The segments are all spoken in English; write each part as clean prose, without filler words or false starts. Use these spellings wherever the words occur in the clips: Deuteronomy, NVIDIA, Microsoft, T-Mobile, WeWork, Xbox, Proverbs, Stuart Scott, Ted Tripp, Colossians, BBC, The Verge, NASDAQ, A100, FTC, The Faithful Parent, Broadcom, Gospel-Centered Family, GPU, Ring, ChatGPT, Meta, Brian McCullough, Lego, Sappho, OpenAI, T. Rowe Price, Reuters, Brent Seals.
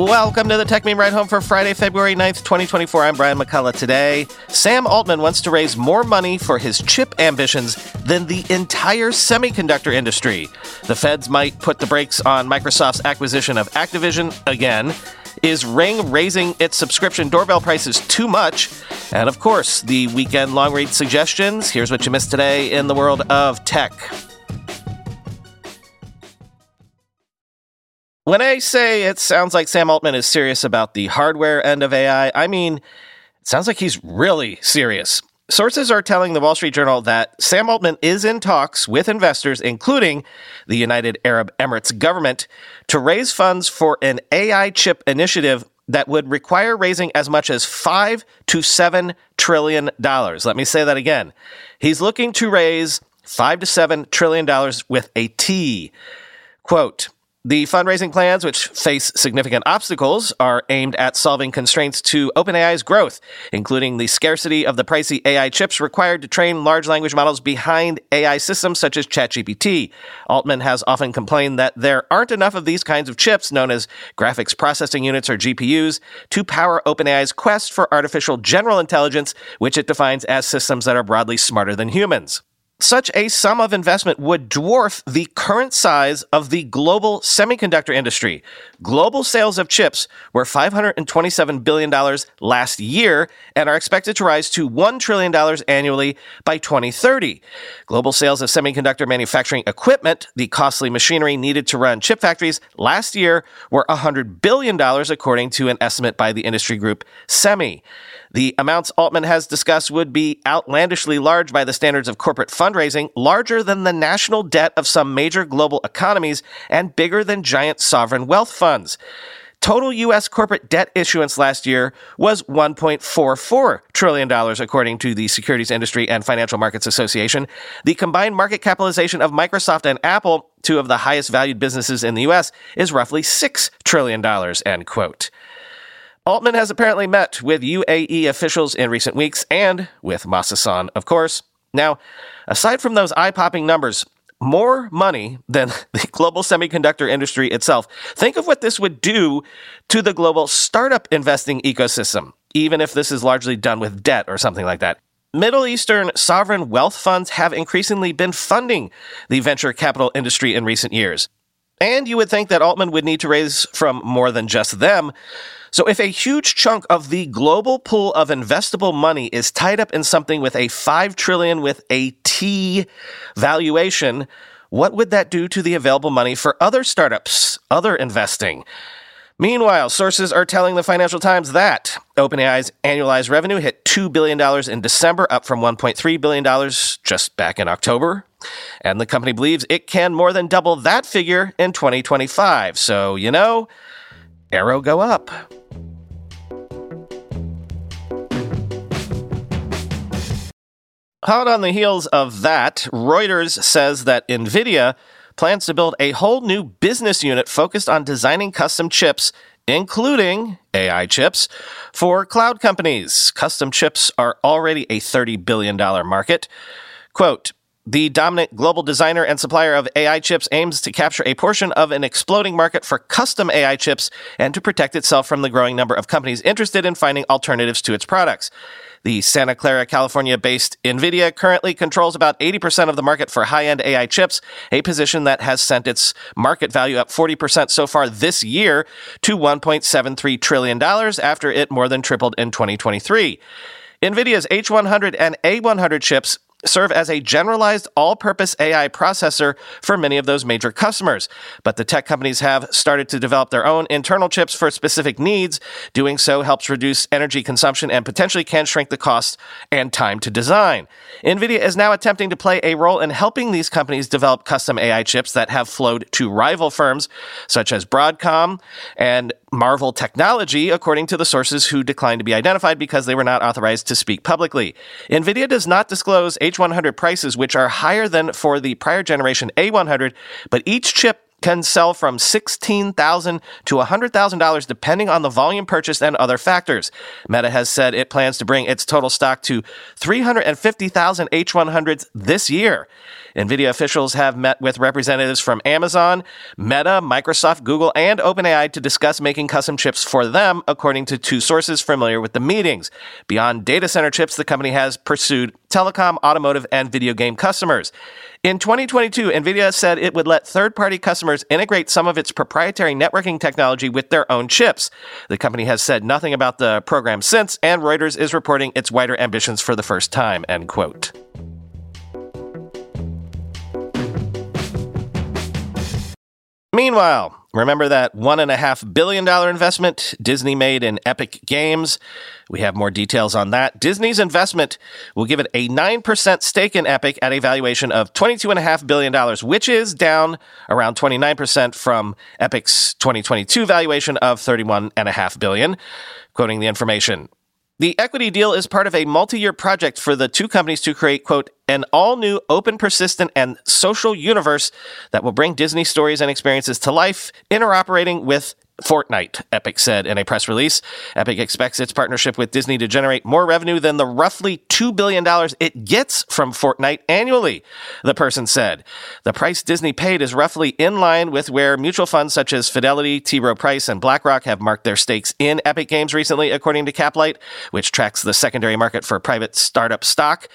Welcome to the Tech Meme Ride Home for Friday, February 9th, 2024. I'm Brian McCullough. Today, Sam Altman wants to raise more money for his chip ambitions than the entire semiconductor industry. The feds might put the brakes on Microsoft's acquisition of Activision again. Is Ring raising its subscription doorbell prices too much? And of course, the weekend long-read suggestions. Here's what you missed today in the world of tech. When I say it sounds like Sam Altman is serious about the hardware end of AI, I mean, it sounds like he's really serious. Sources are telling the Wall Street Journal that Sam Altman is in talks with investors, including the United Arab Emirates government, to raise funds for an AI chip initiative that would require raising as much as $5 to $7 trillion. Let me say that again. He's looking to raise $5 to $7 trillion with a T. Quote, the fundraising plans, which face significant obstacles, are aimed at solving constraints to OpenAI's growth, including the scarcity of the pricey AI chips required to train large language models behind AI systems such as ChatGPT. Altman has often complained that there aren't enough of these kinds of chips, known as graphics processing units or GPUs, to power OpenAI's quest for artificial general intelligence, which it defines as systems that are broadly smarter than humans. Such a sum of investment would dwarf the current size of the global semiconductor industry. Global sales of chips were $527 billion last year and are expected to rise to $1 trillion annually by 2030. Global sales of semiconductor manufacturing equipment, the costly machinery needed to run chip factories, last year were $100 billion, according to an estimate by the industry group SEMI. The amounts Altman has discussed would be outlandishly large by the standards of corporate fundraising, larger than the national debt of some major global economies and bigger than giant sovereign wealth funds. Total U.S. corporate debt issuance last year was $1.44 trillion, according to the Securities Industry and Financial Markets Association. The combined market capitalization of Microsoft and Apple, two of the highest valued businesses in the U.S., is roughly $6 trillion, end quote. Altman has apparently met with UAE officials in recent weeks and with Massasan, of course. Now, aside from those eye-popping numbers, more money than the global semiconductor industry itself. Think of what this would do to the global startup investing ecosystem, even if this is largely done with debt or something like that. Middle Eastern sovereign wealth funds have increasingly been funding the venture capital industry in recent years. And you would think that Altman would need to raise from more than just them. So if a huge chunk of the global pool of investable money is tied up in something with a $5 trillion with a T valuation, what would that do to the available money for other startups, other investing? Meanwhile, sources are telling the Financial Times that OpenAI's annualized revenue hit $2 billion in December, up from $1.3 billion just back in October. And the company believes it can more than double that figure in 2025. So, you know, arrow go up. Hot on the heels of that, Reuters says that NVIDIA plans to build a whole new business unit focused on designing custom chips, including AI chips, for cloud companies. Custom chips are already a $30 billion market. Quote, the dominant global designer and supplier of AI chips aims to capture a portion of an exploding market for custom AI chips and to protect itself from the growing number of companies interested in finding alternatives to its products. The Santa Clara, California-based NVIDIA currently controls about 80% of the market for high-end AI chips, a position that has sent its market value up 40% so far this year to $1.73 trillion after it more than tripled in 2023. NVIDIA's H100 and A100 chips serve as a generalized all-purpose AI processor for many of those major customers. But the tech companies have started to develop their own internal chips for specific needs. Doing so helps reduce energy consumption and potentially can shrink the cost and time to design. NVIDIA is now attempting to play a role in helping these companies develop custom AI chips that have flowed to rival firms such as Broadcom and Marvell Technology, according to the sources who declined to be identified because they were not authorized to speak publicly. NVIDIA does not disclose H100 prices, which are higher than for the prior generation A100, but each chip can sell from $16,000 to $100,000 depending on the volume purchased and other factors. Meta has said it plans to bring its total stock to 350,000 H100s this year. NVIDIA officials have met with representatives from Amazon, Meta, Microsoft, Google, and OpenAI to discuss making custom chips for them, according to two sources familiar with the meetings. Beyond data center chips, the company has pursued telecom, automotive, and video game customers. In 2022, NVIDIA said it would let third-party customers integrate some of its proprietary networking technology with their own chips. The company has said nothing about the program since, and Reuters is reporting its wider ambitions for the first time, end quote. Meanwhile, remember that $1.5 billion investment Disney made in Epic Games? We have more details on that. Disney's investment will give it a 9% stake in Epic at a valuation of $22.5 billion, which is down around 29% from Epic's 2022 valuation of $31.5 billion, quoting the information. The equity deal is part of a multi-year project for the two companies to create, quote, an all-new, open, persistent, and social universe that will bring Disney stories and experiences to life, interoperating with Fortnite, Epic said in a press release. Epic expects its partnership with Disney to generate more revenue than the roughly $2 billion it gets from Fortnite annually, the person said. The price Disney paid is roughly in line with where mutual funds such as Fidelity, T. Rowe Price, and BlackRock have marked their stakes in Epic Games recently, according to Caplight, which tracks the secondary market for private startup stock.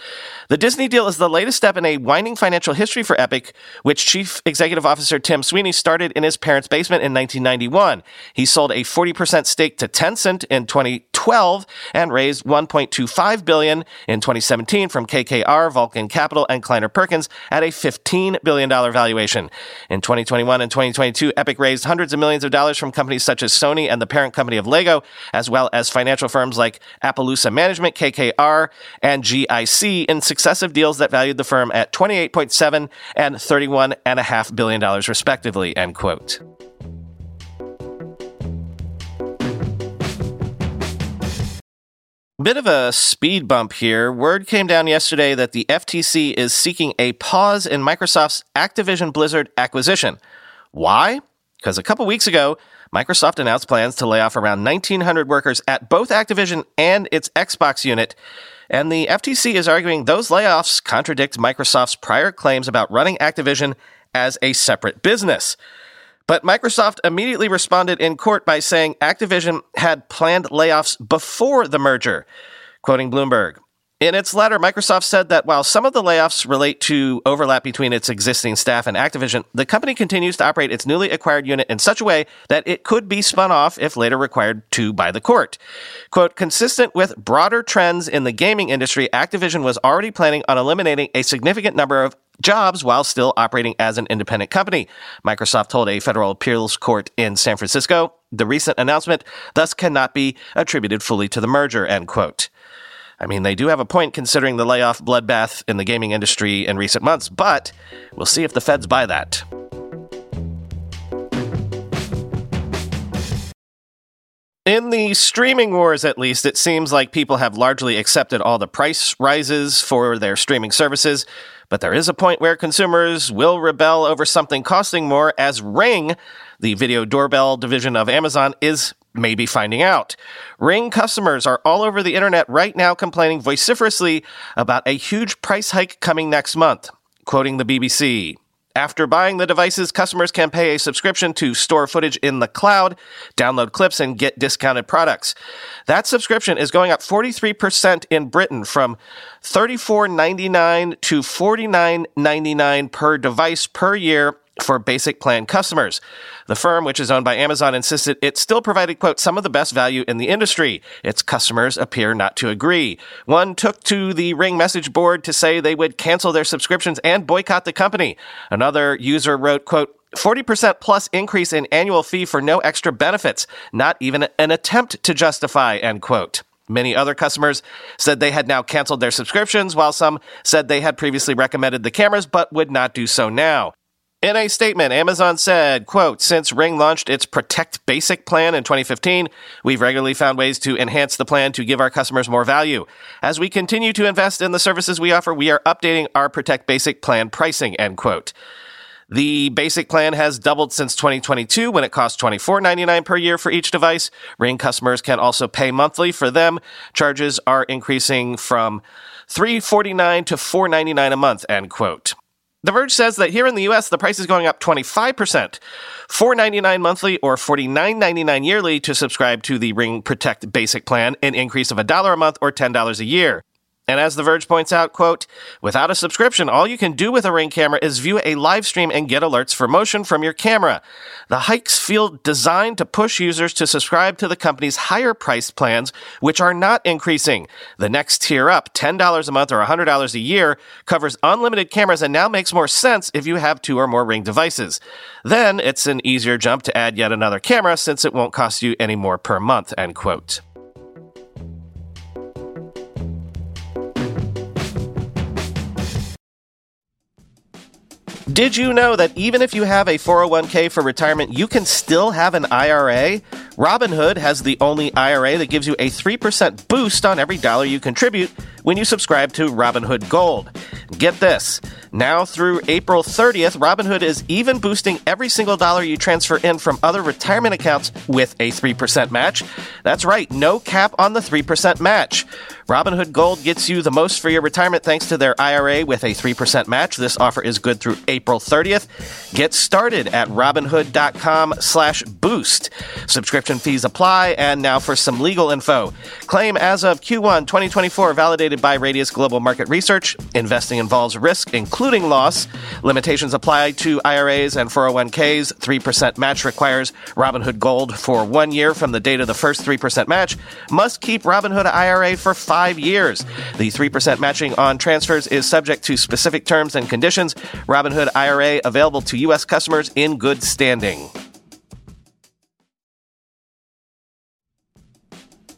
The Disney deal is the latest step in a winding financial history for Epic, which Chief Executive Officer Tim Sweeney started in his parents' basement in 1991. He sold a 40% stake to Tencent in 2012 and raised $1.25 billion in 2017 from KKR, Vulcan Capital, and Kleiner Perkins at a $15 billion valuation. In 2021 and 2022, Epic raised hundreds of millions of dollars from companies such as Sony and the parent company of Lego, as well as financial firms like Appaloosa Management, KKR, and GIC in successive deals that valued the firm at $28.7 and $31.5 billion, respectively, end quote. Bit of a speed bump here. Word came down yesterday that the FTC is seeking a pause in Microsoft's Activision Blizzard acquisition. Why? Because a couple weeks ago, Microsoft announced plans to lay off around 1,900 workers at both Activision and its Xbox unit, and the FTC is arguing those layoffs contradict Microsoft's prior claims about running Activision as a separate business. But Microsoft immediately responded in court by saying Activision had planned layoffs before the merger, quoting Bloomberg. In its letter, Microsoft said that while some of the layoffs relate to overlap between its existing staff and Activision, the company continues to operate its newly acquired unit in such a way that it could be spun off if later required to by the court. Quote, consistent with broader trends in the gaming industry, Activision was already planning on eliminating a significant number of jobs while still operating as an independent company, Microsoft told a federal appeals court in San Francisco. The recent announcement thus cannot be attributed fully to the merger, end quote. I mean, they do have a point considering the layoff bloodbath in the gaming industry in recent months, but we'll see if the feds buy that. In the streaming wars, at least, it seems like people have largely accepted all the price rises for their streaming services, but there is a point where consumers will rebel over something costing more, as Ring, the video doorbell division of Amazon, is maybe finding out. Ring customers are all over the internet right now complaining vociferously about a huge price hike coming next month, quoting the BBC. After buying the devices, customers can pay a subscription to store footage in the cloud, download clips, and get discounted products. That subscription is going up 43% in Britain from $34.99 to $49.99 per device per year for basic plan customers. The firm, which is owned by Amazon, insisted it still provided, quote, some of the best value in the industry. Its customers appear not to agree. One took to the Ring message board to say they would cancel their subscriptions and boycott the company. Another user wrote, quote, 40% plus increase in annual fee for no extra benefits, not even an attempt to justify, end quote. Many other customers said they had now canceled their subscriptions, while some said they had previously recommended the cameras but would not do so now. In a statement, Amazon said, quote, since Ring launched its Protect Basic plan in 2015, we've regularly found ways to enhance the plan to give our customers more value. As we continue to invest in the services we offer, we are updating our Protect Basic plan pricing, end quote. The basic plan has doubled since 2022 when it cost $24.99 per year for each device. Ring customers can also pay monthly for them. Charges are increasing from $3.49 to $4.99 a month, end quote. The Verge says that here in the U.S., the price is going up 25%, $4.99 monthly or $49.99 yearly to subscribe to the Ring Protect Basic Plan, an increase of $1 a month or $10 a year. And as The Verge points out, quote, without a subscription, all you can do with a Ring camera is view a live stream and get alerts for motion from your camera. The hikes feel designed to push users to subscribe to the company's higher-priced plans, which are not increasing. The next tier up, $10 a month or $100 a year, covers unlimited cameras and now makes more sense if you have two or more Ring devices. Then it's an easier jump to add yet another camera since it won't cost you any more per month, end quote. Did you know that even if you have a 401k for retirement, you can still have an IRA? Robinhood has the only IRA that gives you a 3% boost on every dollar you contribute when you subscribe to Robinhood Gold. Get this. Now through April 30th, Robinhood is even boosting every single dollar you transfer in from other retirement accounts with a 3% match. That's right, no cap on the 3% match. Robinhood Gold gets you the most for your retirement thanks to their IRA with a 3% match. This offer is good through April 30th. Get started at robinhood.com/boost. Subscription fees apply, and now for some legal info. Claim as of Q1 2024 validated by Radius Global Market Research. Investing involves risk, including loss. Limitations apply to IRAs and 401ks. 3% match requires Robinhood Gold for 1 year from the date of the first 3% match. Must keep Robinhood IRA for 5 years. The 3% matching on transfers is subject to specific terms and conditions. Robinhood IRA available to U.S. customers in good standing.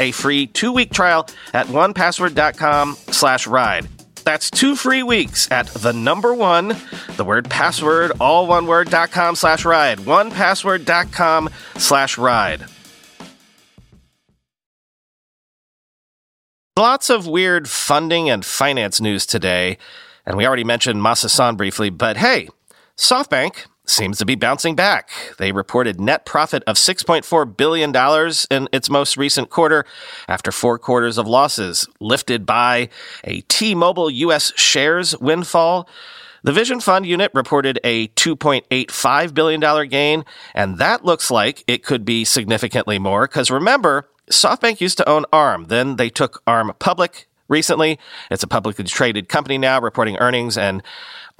a free 2-week trial at 1password.com/ride. That's 2 free weeks at the number one, the word password, all one word, .com/ride. 1password.com/ride. Lots of weird funding and finance news today, and we already mentioned Masa-san briefly, but hey, SoftBank seems to be bouncing back. They reported net profit of $6.4 billion in its most recent quarter after 4 quarters of losses, lifted by a T-Mobile U.S. shares windfall. The Vision Fund unit reported a $2.85 billion gain, and that looks like it could be significantly more, because remember, SoftBank used to own ARM. Then they took ARM public recently. It's a publicly traded company now, reporting earnings, and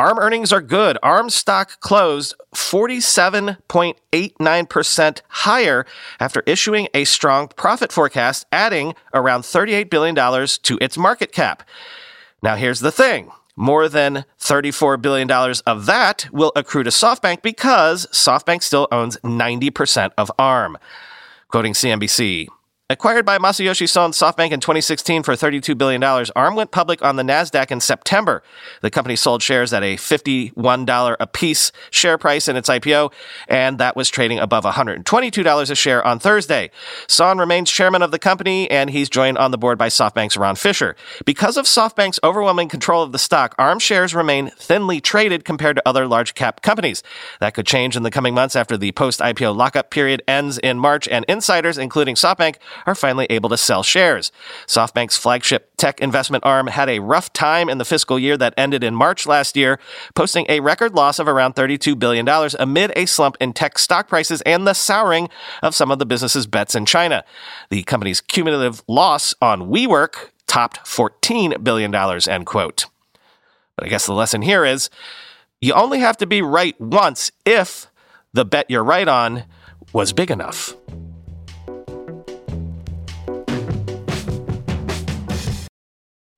ARM earnings are good. ARM stock closed 47.89% higher after issuing a strong profit forecast, adding around $38 billion to its market cap. Now, here's the thing. More than $34 billion of that will accrue to SoftBank because SoftBank still owns 90% of ARM. Quoting CNBC, acquired by Masayoshi Son SoftBank in 2016 for $32 billion, ARM went public on the NASDAQ in September. The company sold shares at a $51 apiece share price in its IPO, and that was trading above $122 a share on Thursday. Son remains chairman of the company, and he's joined on the board by SoftBank's Ron Fisher. Because of SoftBank's overwhelming control of the stock, ARM shares remain thinly traded compared to other large-cap companies. That could change in the coming months after the post-IPO lockup period ends in March, and insiders, including SoftBank, are finally able to sell shares. SoftBank's flagship tech investment arm had a rough time in the fiscal year that ended in March last year, posting a record loss of around $32 billion amid a slump in tech stock prices and the souring of some of the business's bets in China. The company's cumulative loss on WeWork topped $14 billion, end quote. But I guess the lesson here is you only have to be right once if the bet you're right on was big enough.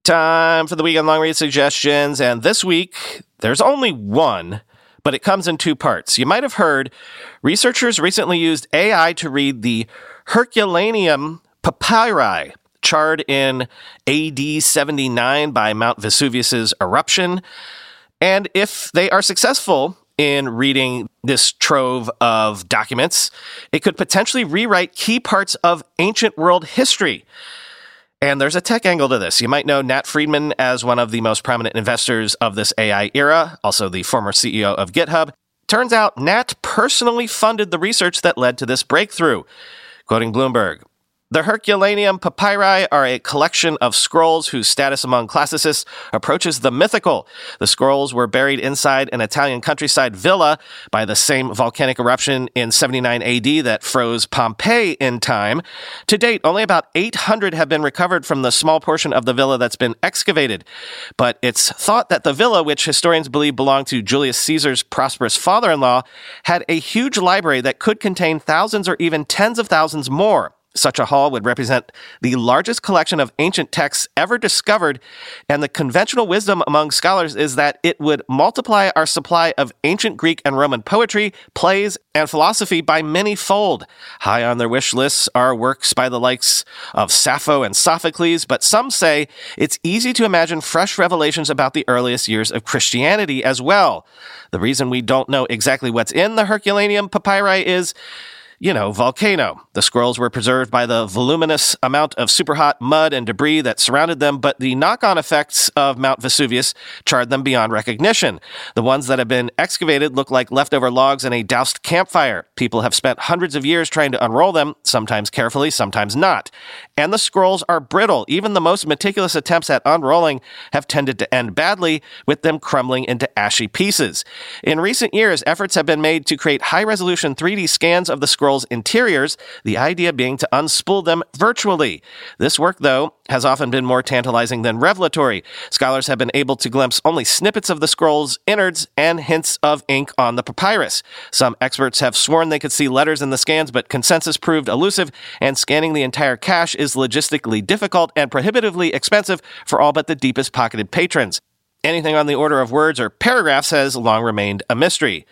Time for the Week on Long Read Suggestions, and this week there's only one, but it comes in two parts. You might have heard researchers recently used AI to read the Herculaneum papyri charred in AD 79 by Mount Vesuvius's eruption. And if they are successful in reading this trove of documents, it could potentially rewrite key parts of ancient world history. And there's a tech angle to this. You might know Nat Friedman as one of the most prominent investors of this AI era, also the former CEO of GitHub. Turns out Nat personally funded the research that led to this breakthrough. Quoting Bloomberg, "The Herculaneum papyri are a collection of scrolls whose status among classicists approaches the mythical. The scrolls were buried inside an Italian countryside villa by the same volcanic eruption in 79 AD that froze Pompeii in time. To date, only about 800 have been recovered from the small portion of the villa that's been excavated. But it's thought that the villa, which historians believe belonged to Julius Caesar's prosperous father-in-law, had a huge library that could contain thousands or even tens of thousands more. Such a haul would represent the largest collection of ancient texts ever discovered, and the conventional wisdom among scholars is that it would multiply our supply of ancient Greek and Roman poetry, plays, and philosophy by many fold. High on their wish lists are works by the likes of Sappho and Sophocles, but some say it's easy to imagine fresh revelations about the earliest years of Christianity as well. The reason we don't know exactly what's in the Herculaneum papyri is, you know, volcano. The scrolls were preserved by the voluminous amount of superhot mud and debris that surrounded them, but the knock-on effects of Mount Vesuvius charred them beyond recognition. The ones that have been excavated look like leftover logs in a doused campfire. People have spent hundreds of years trying to unroll them, sometimes carefully, sometimes not. And the scrolls are brittle. Even the most meticulous attempts at unrolling have tended to end badly, with them crumbling into ashy pieces. In recent years, efforts have been made to create high-resolution 3D scans of the scrolls' interiors, the idea being to unspool them virtually. This work, though, has often been more tantalizing than revelatory. Scholars have been able to glimpse only snippets of the scroll's innards and hints of ink on the papyrus. Some experts have sworn they could see letters in the scans, but consensus proved elusive, and scanning the entire cache is logistically difficult and prohibitively expensive for all but the deepest-pocketed patrons. Anything on the order of words or paragraphs has long remained a mystery.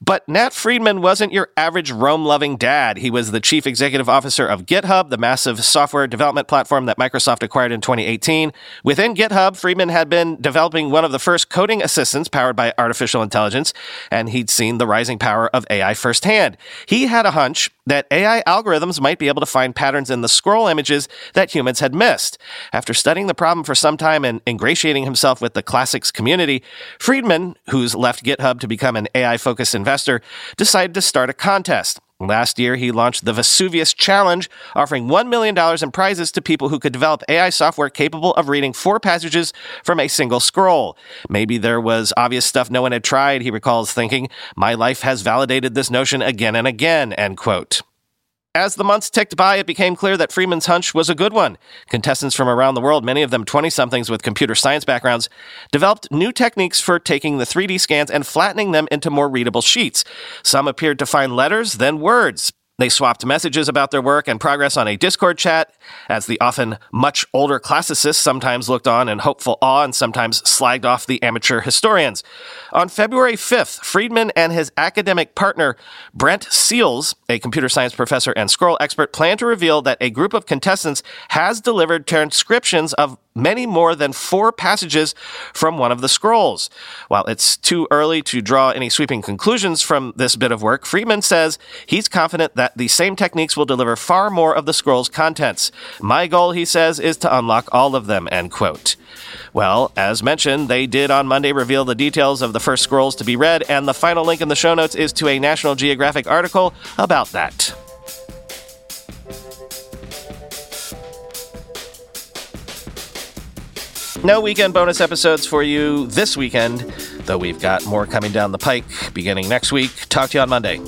But Nat Friedman wasn't your average Rome-loving dad. He was the chief executive officer of GitHub, the massive software development platform that Microsoft acquired in 2018. Within GitHub, Friedman had been developing one of the first coding assistants powered by artificial intelligence, and he'd seen the rising power of AI firsthand. He had a hunch that AI algorithms might be able to find patterns in the scroll images that humans had missed. After studying the problem for some time and ingratiating himself with the classics community, Friedman, who's left GitHub to become an AI-focused investor, decided to start a contest. Last year, he launched the Vesuvius Challenge, offering $1 million in prizes to people who could develop AI software capable of reading 4 passages from a single scroll. Maybe there was obvious stuff no one had tried, he recalls thinking. My life has validated this notion again and again, end quote. As the months ticked by, it became clear that Friedman's hunch was a good one. Contestants from around the world, many of them 20-somethings with computer science backgrounds, developed new techniques for taking the 3D scans and flattening them into more readable sheets. Some appeared to find letters, then words. They swapped messages about their work and progress on a Discord chat, as the often much older classicists sometimes looked on in hopeful awe and sometimes slagged off the amateur historians. On February 5th, Friedman and his academic partner, Brent Seals, a computer science professor and scroll expert, planned to reveal that a group of contestants has delivered transcriptions of many more than 4 passages from one of the scrolls. While it's too early to draw any sweeping conclusions from this bit of work, Friedman says he's confident that the same techniques will deliver far more of the scroll's contents. My goal, he says, is to unlock all of them, end quote. Well, as mentioned, they did on Monday reveal the details of the first scrolls to be read, and the final link in the show notes is to a National Geographic article about that. No weekend bonus episodes for you this weekend, though we've got more coming down the pike beginning next week. Talk to you on Monday.